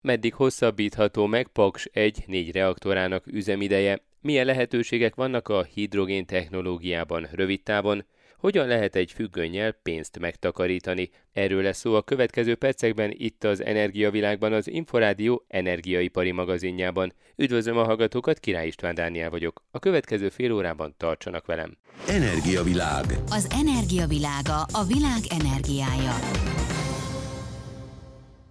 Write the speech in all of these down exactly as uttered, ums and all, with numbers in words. Meddig hosszabbítható meg Paks egy négy reaktorának üzemideje? Milyen lehetőségek vannak a hidrogén technológiában rövid távon? Hogyan lehet egy függönnyel pénzt megtakarítani? Erről lesz szó a következő percekben itt az Energiavilágban, az Inforádió energiaipari magazinjában. Üdvözlöm a hallgatókat, Király István Dániel vagyok. A következő fél órában tartsanak velem. Energiavilág. Az energiavilága a világ energiája.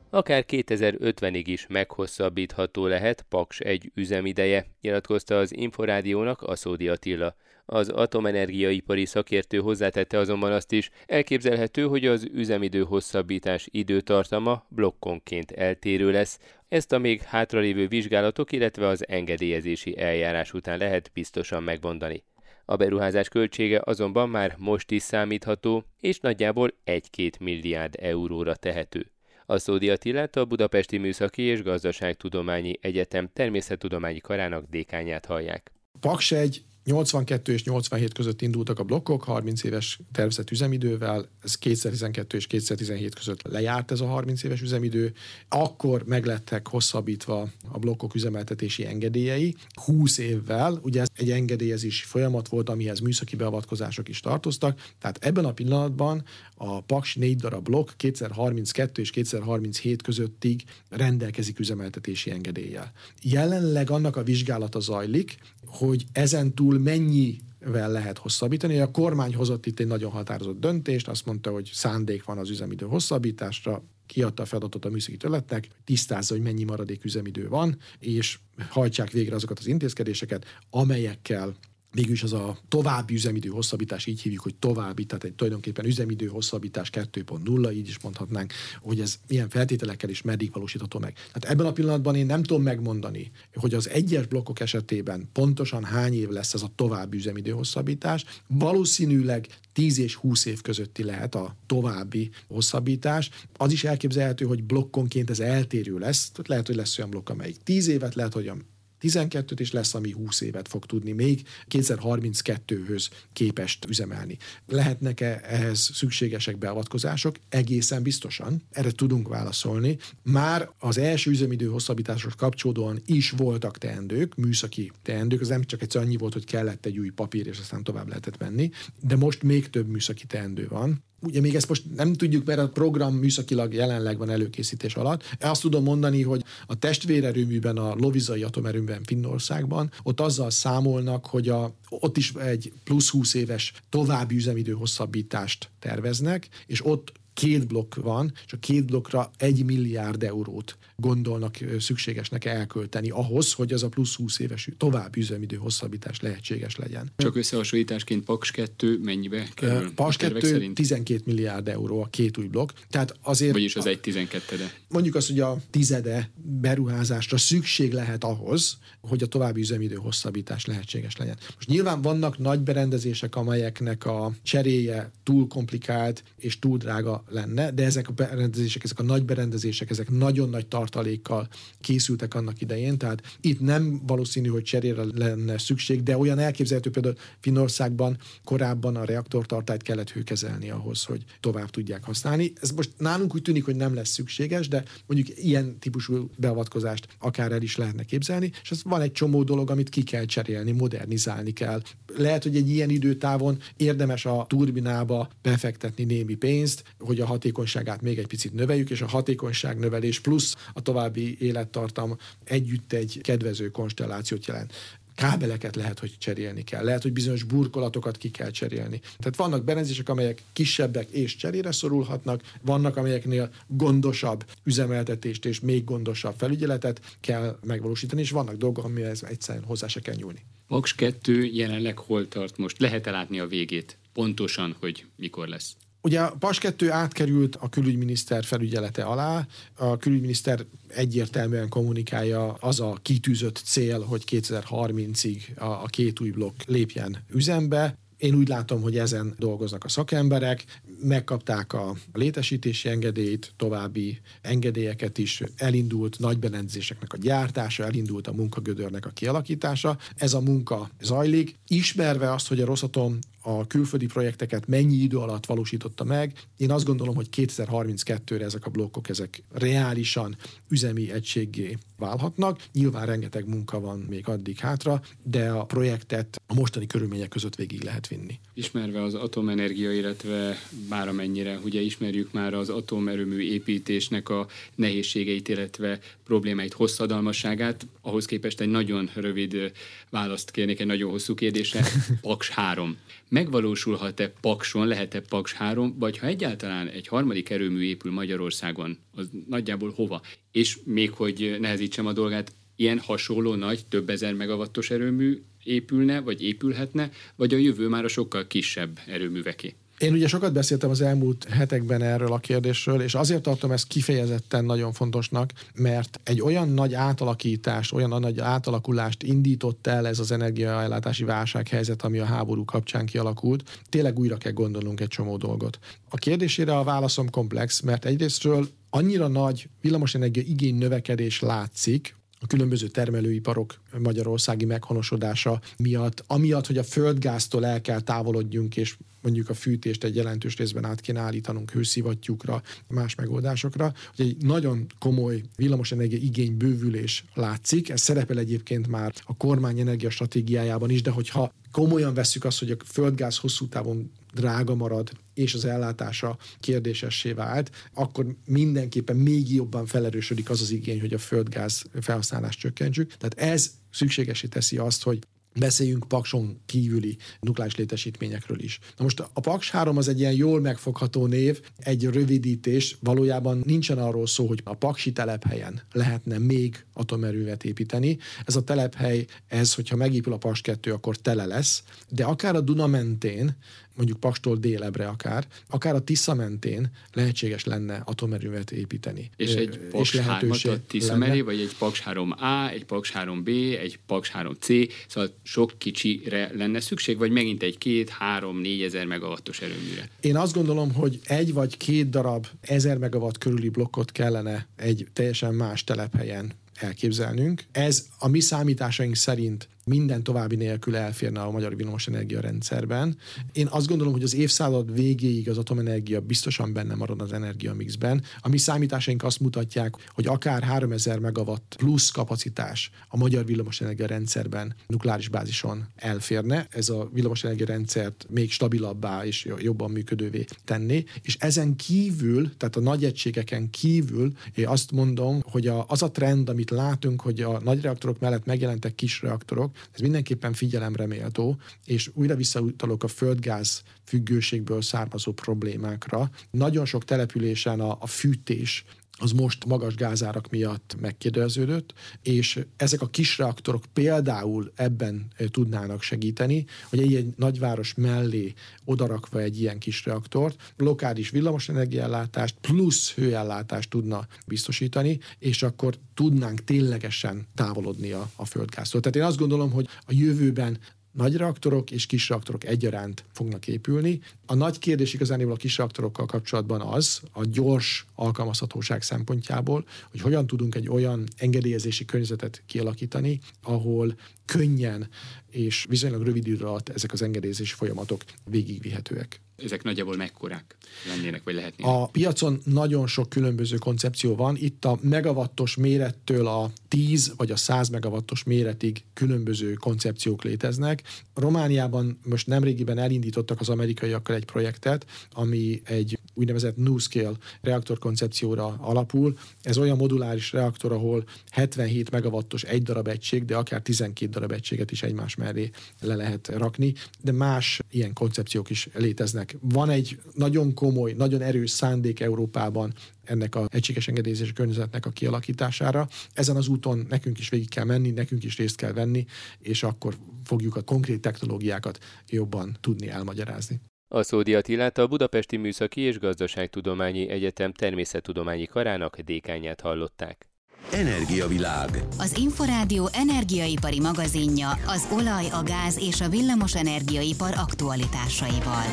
Akár kétezer-ötvenig is meghosszabbítható lehet Paks egy üzemideje, nyilatkozta az Inforádiónak Aszódi Attila. Az atomenergiaipari szakértő hozzátette azonban azt is, elképzelhető, hogy az üzemidő hosszabbítás időtartama blokkonként eltérő lesz. Ezt a még hátralévő vizsgálatok, illetve az engedélyezési eljárás után lehet biztosan megmondani. A beruházás költsége azonban már most is számítható, és nagyjából egy-két milliárd euróra tehető. Aszódi Attilát a Budapesti Műszaki és Gazdaságtudományi Egyetem természettudományi karának dékányát hallják. Paks egy, nyolcvankettő és nyolcvanhét között indultak a blokkok, harminc éves tervezett üzemidővel, ez kétezer-tizenkettő és kétezer-tizenhét között lejárt ez a harminc éves üzemidő, akkor meglettek hosszabbítva a blokkok üzemeltetési engedélyei, húsz évvel, ugye ez egy engedélyezési folyamat volt, amihez műszaki beavatkozások is tartoztak, tehát ebben a pillanatban a Paks négy darab blokk kétezer-harminckettő és kétezer-harminchét közöttig rendelkezik üzemeltetési engedéllyel. Jelenleg annak a vizsgálata zajlik, hogy ezen túl mennyivel lehet hosszabbítani. A kormány hozott itt egy nagyon határozott döntést, azt mondta, hogy szándék van az üzemidő hosszabbításra, kiadta a feladatot a műszaki területnek, tisztázza, hogy mennyi maradék üzemidő van, és hajtsák végre azokat az intézkedéseket, amelyekkel mégis az a további üzemidő hosszabbítás, így hívjuk, hogy további, tehát egy tulajdonképpen üzemidő hosszabbítás kettő pont nulla, így is mondhatnánk, hogy ez milyen feltételekkel is meddig valósítható meg. Tehát ebben a pillanatban én nem tudom megmondani, hogy az egyes blokkok esetében pontosan hány év lesz ez a további üzemidő hosszabbítás. Valószínűleg tíz és húsz év közötti lehet a további hosszabbítás. Az is elképzelhető, hogy blokkonként ez eltérő lesz. Lehet, hogy lesz olyan blokk, amelyik tíz évet, lehet, hogy olyan tizenkettőt és lesz, ami húsz évet fog tudni még kétezer-harminckettőhöz képest üzemelni. Lehetnek-e ehhez szükségesek beavatkozások? Egészen biztosan. Erre tudunk válaszolni. Már az első üzemidő hosszabbításhoz kapcsolódóan is voltak teendők, műszaki teendők. Az nem csak egyszer annyi volt, hogy kellett egy új papír, és aztán tovább lehetett menni, de most még több műszaki teendő van. Ugye még ezt most nem tudjuk, mert a program műszakilag jelenleg van előkészítés alatt. Azt tudom mondani, hogy a testvérerőműben, a lovizai atomerőműben Finnországban, ott azzal számolnak, hogy a, ott is egy plusz húsz éves további üzemidő hosszabbítást terveznek, és ott két blokk van, és a két blokkra egy milliárd eurót gondolnak szükségesnek elkölteni ahhoz, hogy az a plusz húsz éves további üzemidő hosszabbítás lehetséges legyen. Csak összehasonlításként Paks kettő mennyibe kerül? Paks kettő tizenkét milliárd euró a két új blokk. Tehát azért, vagyis az egy tizenkettede. Mondjuk azt, hogy a tizede beruházásra szükség lehet ahhoz, hogy a további üzemidő hosszabbítás lehetséges legyen. Most nyilván vannak nagy berendezések, amelyeknek a cseréje túl komplikált és túl drága lenne, de ezek a berendezések, ezek a nagy berendezések, ezek nagyon nagy tartalékkal készültek annak idején, tehát itt nem valószínű, hogy cserére lenne szükség, de olyan elképzelhető, például Finnországban korábban a reaktortartályt kellett hőkezelni ahhoz, hogy tovább tudják használni. Ez most nálunk úgy tűnik, hogy nem lesz szükséges, de mondjuk ilyen típusú beavatkozást akár el is lehetne képzelni, és ez van egy csomó dolog, amit ki kell cserélni, modernizálni kell. Lehet, hogy egy ilyen időtávon érdemes a turbinába befektetni némi pénzt, hogy a hatékonyságát még egy picit növeljük, és a hatékonyság növelés plusz a további élettartam együtt egy kedvező konstellációt jelent. Kábeleket lehet, hogy cserélni kell. Lehet, hogy bizonyos burkolatokat ki kell cserélni. Tehát vannak berendezések, amelyek kisebbek és cserére szorulhatnak, vannak, amelyeknél gondosabb üzemeltetést és még gondosabb felügyeletet kell megvalósítani, és vannak dolgok, amihez egyszerűen hozzá se kell nyúlni. Paks kettő jelenleg hol tart most? Lehet-e látni a végét? Pontosan, hogy mikor lesz? Ugye a Paks kettő átkerült a külügyminiszter felügyelete alá. A külügyminiszter egyértelműen kommunikálja, az a kitűzött cél, hogy kétezer-harmincig a, a két új blokk lépjen üzembe. Én úgy látom, hogy ezen dolgoznak a szakemberek, megkapták a létesítési engedélyt, további engedélyeket is, elindult nagyberendezéseknek a gyártása, elindult a munkagödörnek a kialakítása. Ez a munka zajlik. Ismerve azt, hogy a Rosatom a külföldi projekteket mennyi idő alatt valósította meg. Én azt gondolom, hogy kétezer-harminckettőre ezek a blokkok, ezek reálisan üzemi egységgé válhatnak. Nyilván rengeteg munka van még addig hátra, de a projektet a mostani körülmények között végig lehet vinni. Ismerve az atomenergia, illetve bár amennyire, ugye ismerjük már az atomerőmű építésnek a nehézségeit, illetve problémáit, hosszadalmasságát, ahhoz képest egy nagyon rövid választ kérnék, egy nagyon hosszú kérdésre. Paks három. Megvalósulhat-e Pakson, lehet-e Paks három, vagy ha egyáltalán egy harmadik erőmű épül Magyarországon, az nagyjából hova? És még hogy nehezítsem a dolgát, ilyen hasonló nagy, több ezer megawattos erőmű épülne, vagy épülhetne, vagy a jövő már a sokkal kisebb erőműveké? Én ugye sokat beszéltem az elmúlt hetekben erről a kérdésről, és azért tartom ezt kifejezetten nagyon fontosnak, mert egy olyan nagy átalakítást, olyan nagy átalakulást indított el ez az energiaellátási válsághelyzet, ami a háború kapcsán kialakult. Tényleg újra kell gondolnunk egy csomó dolgot. A kérdésére a válaszom komplex, mert egyrésztről annyira nagy villamosenergia igény növekedés látszik, a különböző termelőiparok magyarországi meghonosodása miatt, amiatt, hogy a földgáztól el kell távolodjunk, és mondjuk a fűtést egy jelentős részben át kéne állítanunk hőszivattyúkra, más megoldásokra, hogy egy nagyon komoly villamosenergia igény bővülés látszik. Ez szerepel egyébként már a kormány energiastratégiájában is, de hogyha komolyan vesszük azt, hogy a földgáz hosszú távon drága marad, és az ellátása kérdésessé vált, akkor mindenképpen még jobban felerősödik az az igény, hogy a földgáz felhasználást csökkentsük. Tehát ez szükségessé teszi azt, hogy beszéljünk Pakson kívüli nukleáris létesítményekről is. Na most a Paks három az egy ilyen jól megfogható név, egy rövidítés, valójában nincsen arról szó, hogy a paksi telephelyen lehetne még atomerővet építeni. Ez a telephely, ez, hogyha megépül a Paks kettő, akkor tele lesz, de akár a Duna mentén, mondjuk Pakstól délebre akár, akár a Tisza mentén lehetséges lenne atomerővet építeni. És egy Paks hármat a Tisza mellé, vagy egy Paks három á, egy Paks három bé, egy Paks három cé, szóval sok kicsire lenne szükség, vagy megint egy két, három, négyezer megawattos erőműre? Én azt gondolom, hogy egy vagy két darab ezer megawatt körüli blokkot kellene egy teljesen más telephelyen elképzelnünk. Ez a mi számításaink szerint minden további nélkül elférne a magyar villamosenergia rendszerben. Én azt gondolom, hogy az évszázad végéig az atomenergia biztosan benne marad az energiamixben. A mi számításaink azt mutatják, hogy akár háromezer megawatt plusz kapacitás a magyar villamosenergia rendszerben nukleáris bázison elférne. Ez a villamosenergia rendszert még stabilabbá és jobban működővé tenni. És ezen kívül, tehát a nagy egységeken kívül, én azt mondom, hogy az a trend, amit látunk, hogy a nagy reaktorok mellett megjelentek kis reaktorok, ez mindenképpen figyelemre méltó, és újra visszautalok a földgáz függőségből származó problémákra. Nagyon sok településen a, a fűtés az most magas gázárak miatt megkérdeződött, és ezek a kis reaktorok például ebben tudnának segíteni, hogy egy nagyváros mellé odarakva egy ilyen kis reaktort, lokális villamosenergiaellátást plusz hőellátást tudna biztosítani, és akkor tudnánk ténylegesen távolodni a, a földgáztól. Tehát én azt gondolom, hogy a jövőben nagy reaktorok és kis reaktorok egyaránt fognak épülni. A nagy kérdés igazából a kis reaktorokkal kapcsolatban az, a gyors alkalmazhatóság szempontjából, hogy hogyan tudunk egy olyan engedélyezési környezetet kialakítani, ahol könnyen és viszonylag rövid idő alatt ezek az engedélyezési folyamatok végigvihetőek. Ezek nagyjából mekkorák lennének, vagy lehetnének? A piacon nagyon sok különböző koncepció van. Itt a megawattos mérettől a tíz vagy a száz megawattos méretig különböző koncepciók léteznek. Romániában most nemrégiben elindítottak az amerikaiakkal egy projektet, ami egy úgynevezett NuScale reaktor koncepcióra alapul. Ez olyan moduláris reaktor, ahol hetvenhét megawattos egy darab egység, de akár tizenkét darab egységet is egymás mellé le lehet rakni, de más ilyen koncepciók is léteznek. Van egy nagyon komoly, nagyon erős szándék Európában ennek az egységes engedélyezési környezetnek a kialakítására. Ezen az úton nekünk is végig kell menni, nekünk is részt kell venni, és akkor fogjuk a konkrét technológiákat jobban tudni elmagyarázni. Aszódi Attilát, a Budapesti Műszaki és Gazdaságtudományi Egyetem természettudományi karának dékánját hallották. Energiavilág. Az Inforádió energiaipari magazinja az olaj, a gáz és a villamos energiaipar aktualitásaival.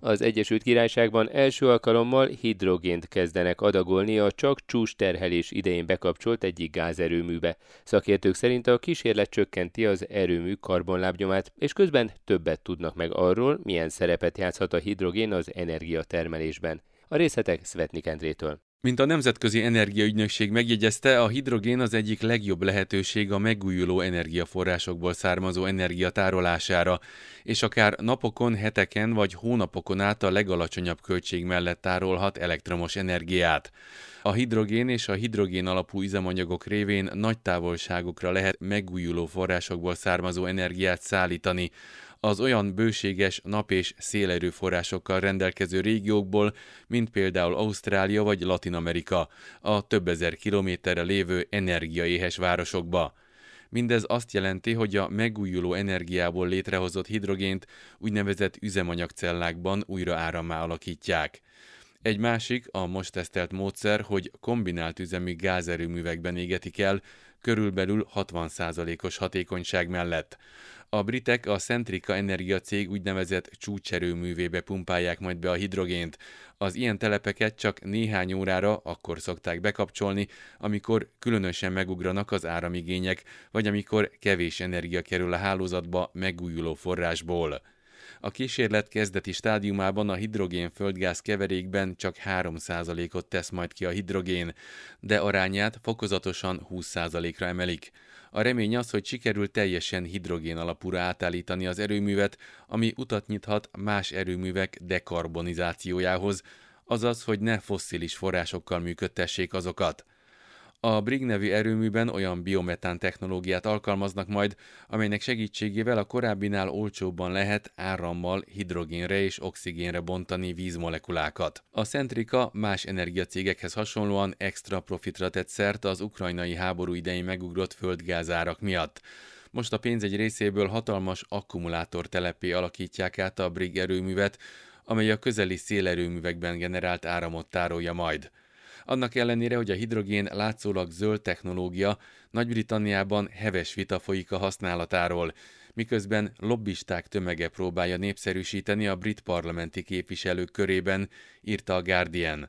Az Egyesült Királyságban első alkalommal hidrogént kezdenek adagolni a csak csúcsterhelés idején bekapcsolt egyik gázerőműbe. Szakértők szerint a kísérlet csökkenti az erőmű karbonlábnyomát, és közben többet tudnak meg arról, milyen szerepet játszhat a hidrogén az energiatermelésben. A részletek Szvetnik Andrétől. Mint a Nemzetközi Energiaügynökség megjegyezte, a hidrogén az egyik legjobb lehetőség a megújuló energiaforrásokból származó energia tárolására, és akár napokon, heteken vagy hónapokon át a legalacsonyabb költség mellett tárolhat elektromos energiát. A hidrogén és a hidrogén alapú üzemanyagok révén nagy távolságokra lehet megújuló forrásokból származó energiát szállítani, az olyan bőséges nap- és szélerőforrásokkal rendelkező régiókból, mint például Ausztrália vagy Latin-Amerika, a több ezer kilométerre lévő energiaéhes városokba. Mindez azt jelenti, hogy a megújuló energiából létrehozott hidrogént úgynevezett üzemanyagcellákban újra árammá alakítják. Egy másik, a most tesztelt módszer, hogy kombinált üzemű gázerőművekben égetik el, körülbelül hatvan százalékos hatékonyság mellett. A britek a Centrica Energia cég úgynevezett csúcserőművébe pumpálják majd be a hidrogént. Az ilyen telepeket csak néhány órára akkor szokták bekapcsolni, amikor különösen megugranak az áramigények, vagy amikor kevés energia kerül a hálózatba megújuló forrásból. A kísérlet kezdeti stádiumában a hidrogén-földgáz keverékben csak három százalékot tesz majd ki a hidrogén, de arányát fokozatosan húsz százalékra emelik. A remény az, hogy sikerül teljesen hidrogén alapúra átállítani az erőművet, ami utat nyithat más erőművek dekarbonizációjához, azaz, hogy ne fosszilis forrásokkal működtessék azokat. A Brig nevű erőműben olyan biometán technológiát alkalmaznak majd, amelynek segítségével a korábbinál olcsóbban lehet árammal hidrogénre és oxigénre bontani vízmolekulákat. A Centrica más energiacégekhez hasonlóan extra profitra tett szert az ukrajnai háború idején megugrott földgázárak miatt. Most a pénz egy részéből hatalmas akkumulátortelepé alakítják át a Brig erőművet, amely a közeli szélerőművekben generált áramot tárolja majd. Annak ellenére, hogy a hidrogén látszólag zöld technológia, Nagy-Britanniában heves vita folyik a használatáról, miközben lobbisták tömege próbálja népszerűsíteni a brit parlamenti képviselők körében, írta a Guardian.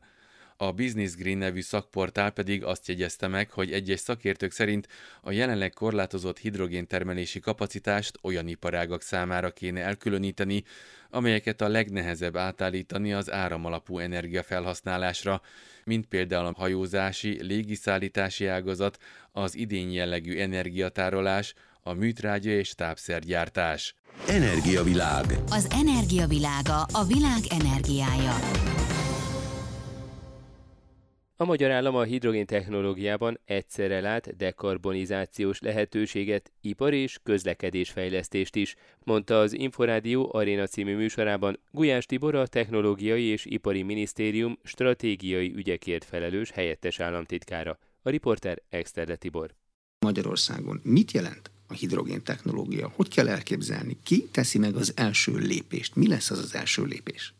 A Business Green nevű szakportál pedig azt jegyezte meg, hogy egyes szakértők szerint a jelenleg korlátozott hidrogéntermelési kapacitást olyan iparágak számára kéne elkülöníteni, amelyeket a legnehezebb átállítani az áramalapú energiafelhasználásra, mint például a hajózási, légiszállítási ágazat, az idény jellegű energiatárolás, a műtrágya és tápszergyártás. Energiavilág. Az energiavilága a világ energiája. A magyar állam a hidrogén technológiában egyszerre lát dekarbonizációs lehetőséget, ipar és közlekedésfejlesztést is, mondta az Inforádió Aréna című műsorában Gulyás Tibor, a Technológiai és Ipari Minisztérium stratégiai ügyekért felelős helyettes államtitkára. A riporter Exterde Tibor. Magyarországon mit jelent a hidrogén technológia? Hogy kell elképzelni? Ki teszi meg az első lépést? Mi lesz az az első lépés?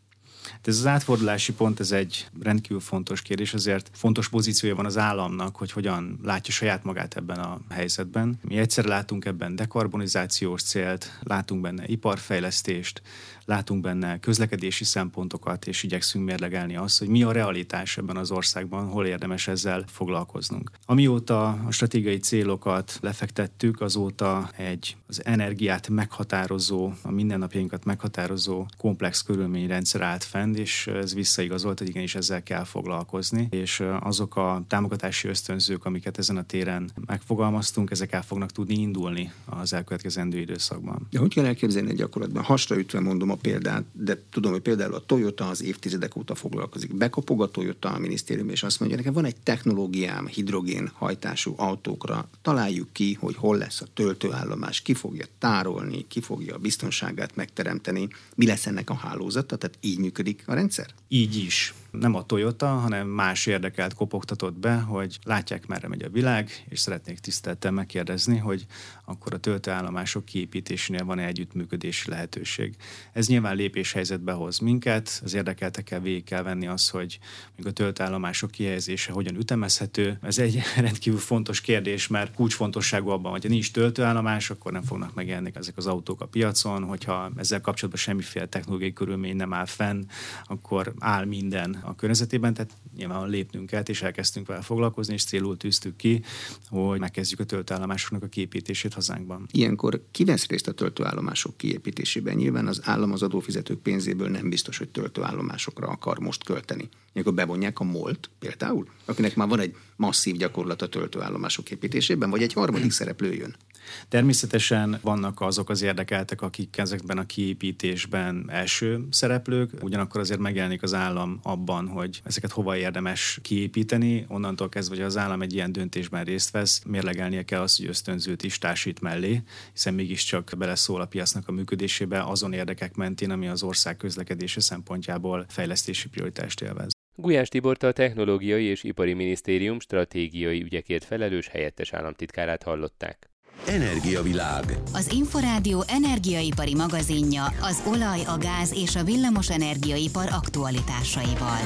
Ez az átfordulási pont, ez egy rendkívül fontos kérdés, azért fontos pozíciója van az államnak, hogy hogyan látja saját magát ebben a helyzetben. Mi egyszerre látunk ebben dekarbonizációs célt, látunk benne iparfejlesztést, látunk benne közlekedési szempontokat, és igyekszünk mérlegelni azt, hogy mi a realitás ebben az országban, hol érdemes ezzel foglalkoznunk. Amióta a stratégiai célokat lefektettük, azóta egy az energiát meghatározó, a mindennapjainkat meghatározó komplex körülményrendszer állt fenn, és ez visszaigazolt, hogy igenis ezzel kell foglalkozni, és azok a támogatási ösztönzők, amiket ezen a téren megfogalmaztunk, ezek el fognak tudni indulni az elkövetkezendő időszakban. De hogy kell elképzelni gyakorlatban? Hasraütve mondom a példát, de tudom, hogy például a Toyota az évtizedek óta foglalkozik. Bekopog a Toyota a minisztérium, és azt mondja, nekem van egy technológiám hidrogén hajtású autókra, találjuk ki, hogy hol lesz a töltőállomás, ki fogja tárolni, ki fogja a biztonságát megteremteni, mi lesz ennek a hálózata, tehát így működik a rendszer? Így is. Nem a Toyota, hanem más érdekelt kopogtatott be, hogy látják, merre megy a világ, és szeretnék tisztelettel megkérdezni, hogy akkor a töltőállomások kiépítésénél van-e együttműködési lehetőség. Ez nyilván lépéshelyzetbe hoz minket, az érdekeltekkel végig kell venni az, hogy a töltőállomások kihelyezése hogyan ütemezhető. Ez egy rendkívül fontos kérdés, mert kulcsfontosságú abban, hogyha nincs töltőállomás, akkor nem fognak megjelenni ezek az autók a piacon, hogyha ezzel kapcsolatban semmiféle technológiai körülmény nem áll fenn, akkor áll minden a környezetében, tehát nyilván lépnünk kell, és elkezdtünk vele foglalkozni, és célul tűztük ki, hogy megkezdjük a töltőállomásoknak a kiépítését hazánkban. Ilyenkor ki vesz részt a töltőállomások kiépítésében? Nyilván az állam az adófizetők pénzéből nem biztos, hogy töltőállomásokra akar most költeni. Ilyenkor bevonják a MOL-t például, akinek már van egy masszív gyakorlat a töltőállomások építésében, vagy egy harmadik szereplő jön? Természetesen vannak azok az érdekeltek, akik ezekben a kiépítésben első szereplők, ugyanakkor azért megjelenik az állam abban, hogy ezeket hova érdemes kiépíteni, onnantól kezdve, hogy az állam egy ilyen döntésben részt vesz, mérlegelnie kell azt, hogy ösztönzőt is társít mellé, hiszen mégiscsak beleszól a piacnak a működésébe azon érdekek mentén, ami az ország közlekedése szempontjából fejlesztési prioritást élvez. Gulyás Tibort a Technológiai és Ipari Minisztérium stratégiai ügyekért felelős helyettes államtitkárát hallották. Energiavilág. Az Inforádió energiaipari magazinja az olaj, a gáz és a villamos energiaipar aktualitásaival.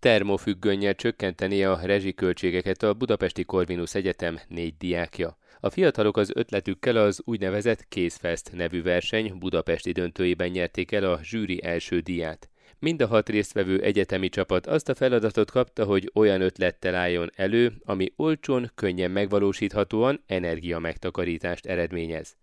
Termofüggönnyel csökkenteni a rezsiköltségeket a Budapesti Corvinus Egyetem négy diákja. A fiatalok az ötletükkel az úgynevezett Kézfest nevű verseny budapesti döntőiben nyerték el a zsűri első díját. Mind a hat résztvevő egyetemi csapat azt a feladatot kapta, hogy olyan ötlettel álljon elő, ami olcsón, könnyen megvalósíthatóan energiamegtakarítást eredményez.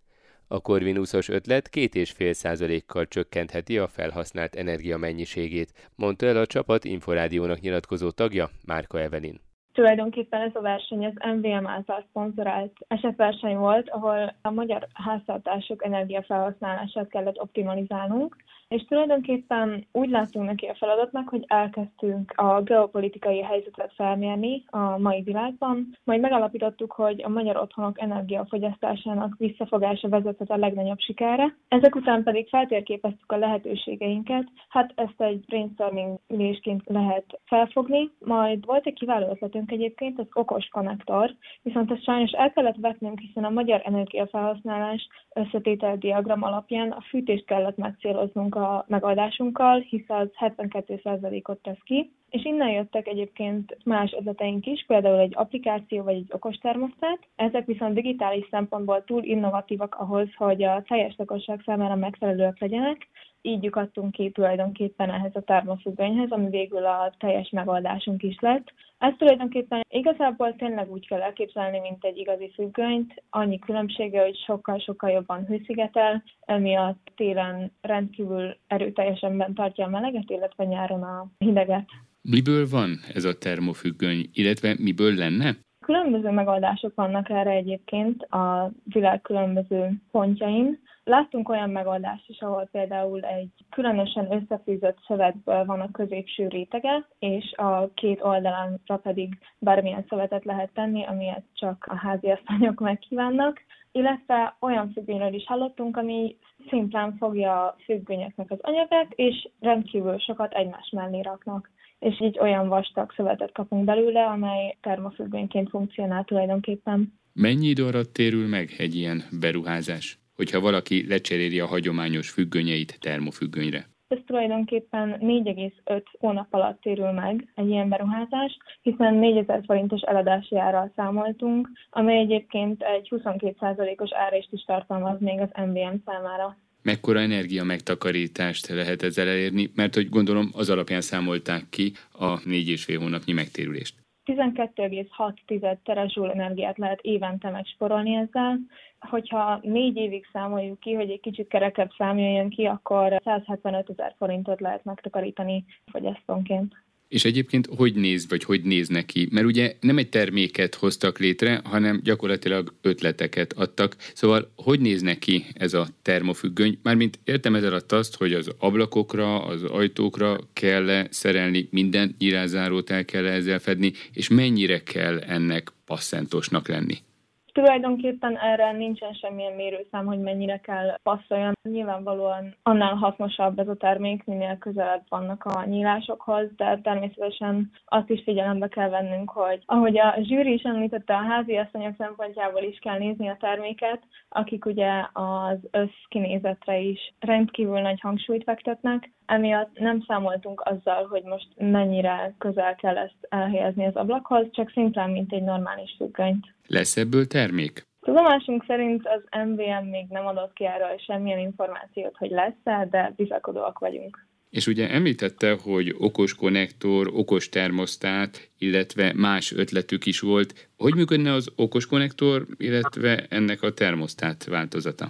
A Corvinusos ötlet két egész öt százalékkal csökkentheti a felhasznált energia mennyiségét, mondta el a csapat Inforádiónak nyilatkozó tagja, Márka Evelin. Tulajdonképpen ez a verseny az em vé em által szponzorált esetverseny volt, ahol a magyar háztartások energiafelhasználását kellett optimalizálnunk, és tulajdonképpen úgy láttunk neki a feladatnak, hogy elkezdtünk a geopolitikai helyzetet felmérni a mai világban, majd megalapítottuk, hogy a magyar otthonok energiafogyasztásának visszafogása vezetett a legnagyobb sikerre. Ezek után pedig feltérképeztük a lehetőségeinket, hát ezt egy brainstorming ülésként lehet felfogni, majd volt egy kiváló ötletünk egyébként, az okos konnektor, viszont ezt sajnos el kellett vetnünk, hiszen a magyar energiafelhasználás összetétel diagram alapján a fűtést kellett megcéloznunk a megoldásunkkal, hisz az hetvenkét százalékot tesz ki, és innen jöttek egyébként más ötleteink is, például egy applikáció vagy egy okos termosztát. Ezek viszont digitális szempontból túl innovatívak ahhoz, hogy a teljes lakosság számára megfelelőek legyenek. Így lyukadtunk ki tulajdonképpen ehhez a termofüggönyhöz, ami végül a teljes megoldásunk is lett. Ezt tulajdonképpen igazából tényleg úgy kell elképzelni, mint egy igazi függönyt. Annyi különbsége, hogy sokkal-sokkal jobban hőszigetel, emiatt télen rendkívül erőteljesen tartja a meleget, illetve nyáron a hideget. Miből van ez a termofüggöny, illetve miből lenne? Különböző megoldások vannak erre egyébként a világ különböző pontjain. Láttunk olyan megoldást is, ahol például egy különösen összefűzött szövetből van a középső rétege, és a két oldalánra pedig bármilyen szövetet lehet tenni, amilyet csak a háziasszonyok megkívánnak. Illetve olyan függönyről is hallottunk, ami szimplán fogja a függönyeknek az anyagát, és rendkívül sokat egymás mellé raknak. És így olyan vastag szövetet kapunk belőle, amely termofüggönyként funkcionál tulajdonképpen. Mennyi idő alatt térül meg egy ilyen beruházás, hogyha valaki lecseréli a hagyományos függönyeit termofüggönyre? Ez tulajdonképpen négy egész öt hónap alatt térül meg egy ilyen beruházás, hiszen négyezer forintos eladási árral számoltunk, amely egyébként egy huszonkét százalékos árést is tartalmaz még az em vé em számára. Mekkora energia megtakarítást lehet ezzel elérni, mert hogy gondolom az alapján számolták ki a négy és fél hónapnyi megtérülést. tizenkettő egész hat tized terazsúl energiát lehet évente megsporolni ezzel. Hogyha négy évig számoljuk ki, hogy egy kicsit kerekebb szám jöjjön ki, akkor száz hetvenöt ezer forintot lehet megtakarítani fogyasztónként. És egyébként hogy néz, vagy hogy néz neki? Mert ugye nem egy terméket hoztak létre, hanem gyakorlatilag ötleteket adtak. Szóval hogy néz neki ez a termofüggöny? Mármint értem ez alatt azt, hogy az ablakokra, az ajtókra kell szerelni, minden nyírászárót el kell ezzel fedni, és mennyire kell ennek passzentosnak lenni? Tulajdonképpen erre nincsen semmilyen mérőszám, hogy mennyire kell passzoljon. Nyilvánvalóan annál hasznosabb ez a termék, minél közelebb vannak a nyílásokhoz, de természetesen azt is figyelembe kell vennünk, hogy ahogy a zsűri is említette, a háziasszonyok szempontjából is kell nézni a terméket, akik ugye az összkinézetre is rendkívül nagy hangsúlyt fektetnek. Emiatt nem számoltunk azzal, hogy most mennyire közel kell ezt elhelyezni az ablakhoz, csak szimplán, mint egy normális függönyt. Lesz ebből termék? Tudomásunk szerint az em vé em még nem adott ki erről semmilyen információt, hogy lesz-e, de bizakodóak vagyunk. És ugye említette, hogy okos konnektor, okos termosztát, illetve más ötletük is volt. Hogy működne az okos konnektor, illetve ennek a termosztát változata?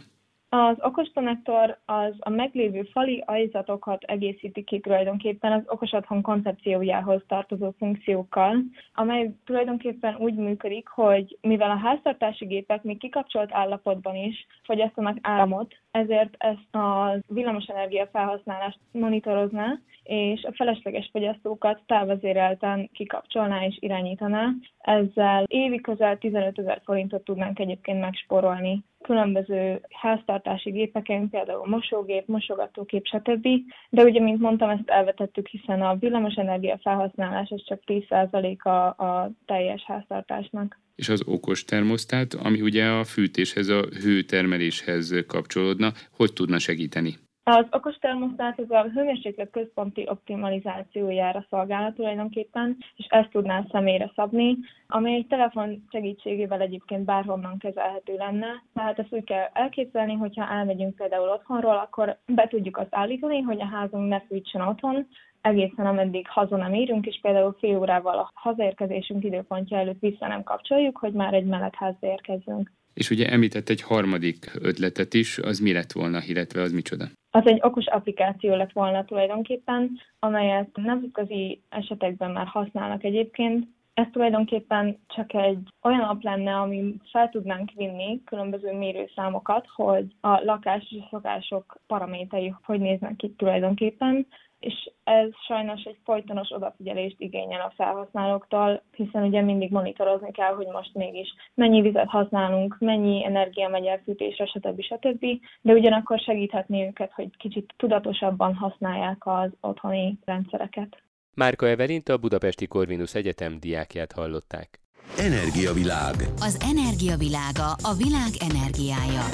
Az okos konnektor az a meglévő fali aljzatokat egészíti ki tulajdonképpen az okos otthon koncepciójához tartozó funkciókkal, amely tulajdonképpen úgy működik, hogy mivel a háztartási gépek még kikapcsolt állapotban is fogyasztanak áramot, ezért ezt a villamosenergia felhasználást monitorozná, és a felesleges fogyasztókat távvezérelten kikapcsolná és irányítaná. Ezzel évi közel tizenötezer forintot tudnánk egyébként megspórolni. Különböző háztartási gépeken, például mosógép, mosogatógép, stb. De ugye, mint mondtam, ezt elvetettük, hiszen a villamosenergia felhasználás az csak tíz százaléka a teljes háztartásnak. És az okos termosztát, ami ugye a fűtéshez, a hőtermeléshez kapcsolódna, hogy tudna segíteni? Az okos termosztát az a hőmérséklet központi optimalizációjára szolgálna tulajdonképpen, és ezt tudná személyre szabni, amely egy telefon segítségével egyébként bárhonnan kezelhető lenne. Tehát ezt úgy kell elképzelni, hogyha elmegyünk például otthonról, akkor be tudjuk azt állítani, hogy a házunk ne fűtsön otthon, egészen ameddig haza nem érünk, és például fél órával a hazaérkezésünk időpontja előtt vissza nem kapcsoljuk, hogy már egy mellettházba érkezzünk. És ugye említett egy harmadik ötletet is, az mi lett volna, illetve az micsoda? Az egy okos applikáció lett volna tulajdonképpen, amelyet nemzetközi esetekben már használnak egyébként. Ez tulajdonképpen csak egy olyan app lenne, amin fel tudnánk vinni különböző mérőszámokat, hogy a lakás és a szokások paraméterei hogy néznek ki tulajdonképpen, és ez sajnos egy folytonos odafigyelést igényel a felhasználóktól, hiszen ugye mindig monitorozni kell, hogy most mégis mennyi vizet használunk, mennyi energia megy el fűtésre, stb. stb. De ugyanakkor segíthetné őket, hogy kicsit tudatosabban használják az otthoni rendszereket. Márka Evelint, a Budapesti Corvinus Egyetem diákját hallották. Energiavilág. Az energiavilága a világ energiája.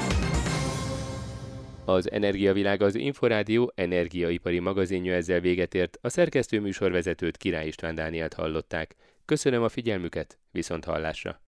Az Energiavilág az Inforádió energiaipari magazinja ezzel véget ért, a szerkesztő műsorvezetőt Király István Dánielt hallották. Köszönöm a figyelmüket, viszont hallásra!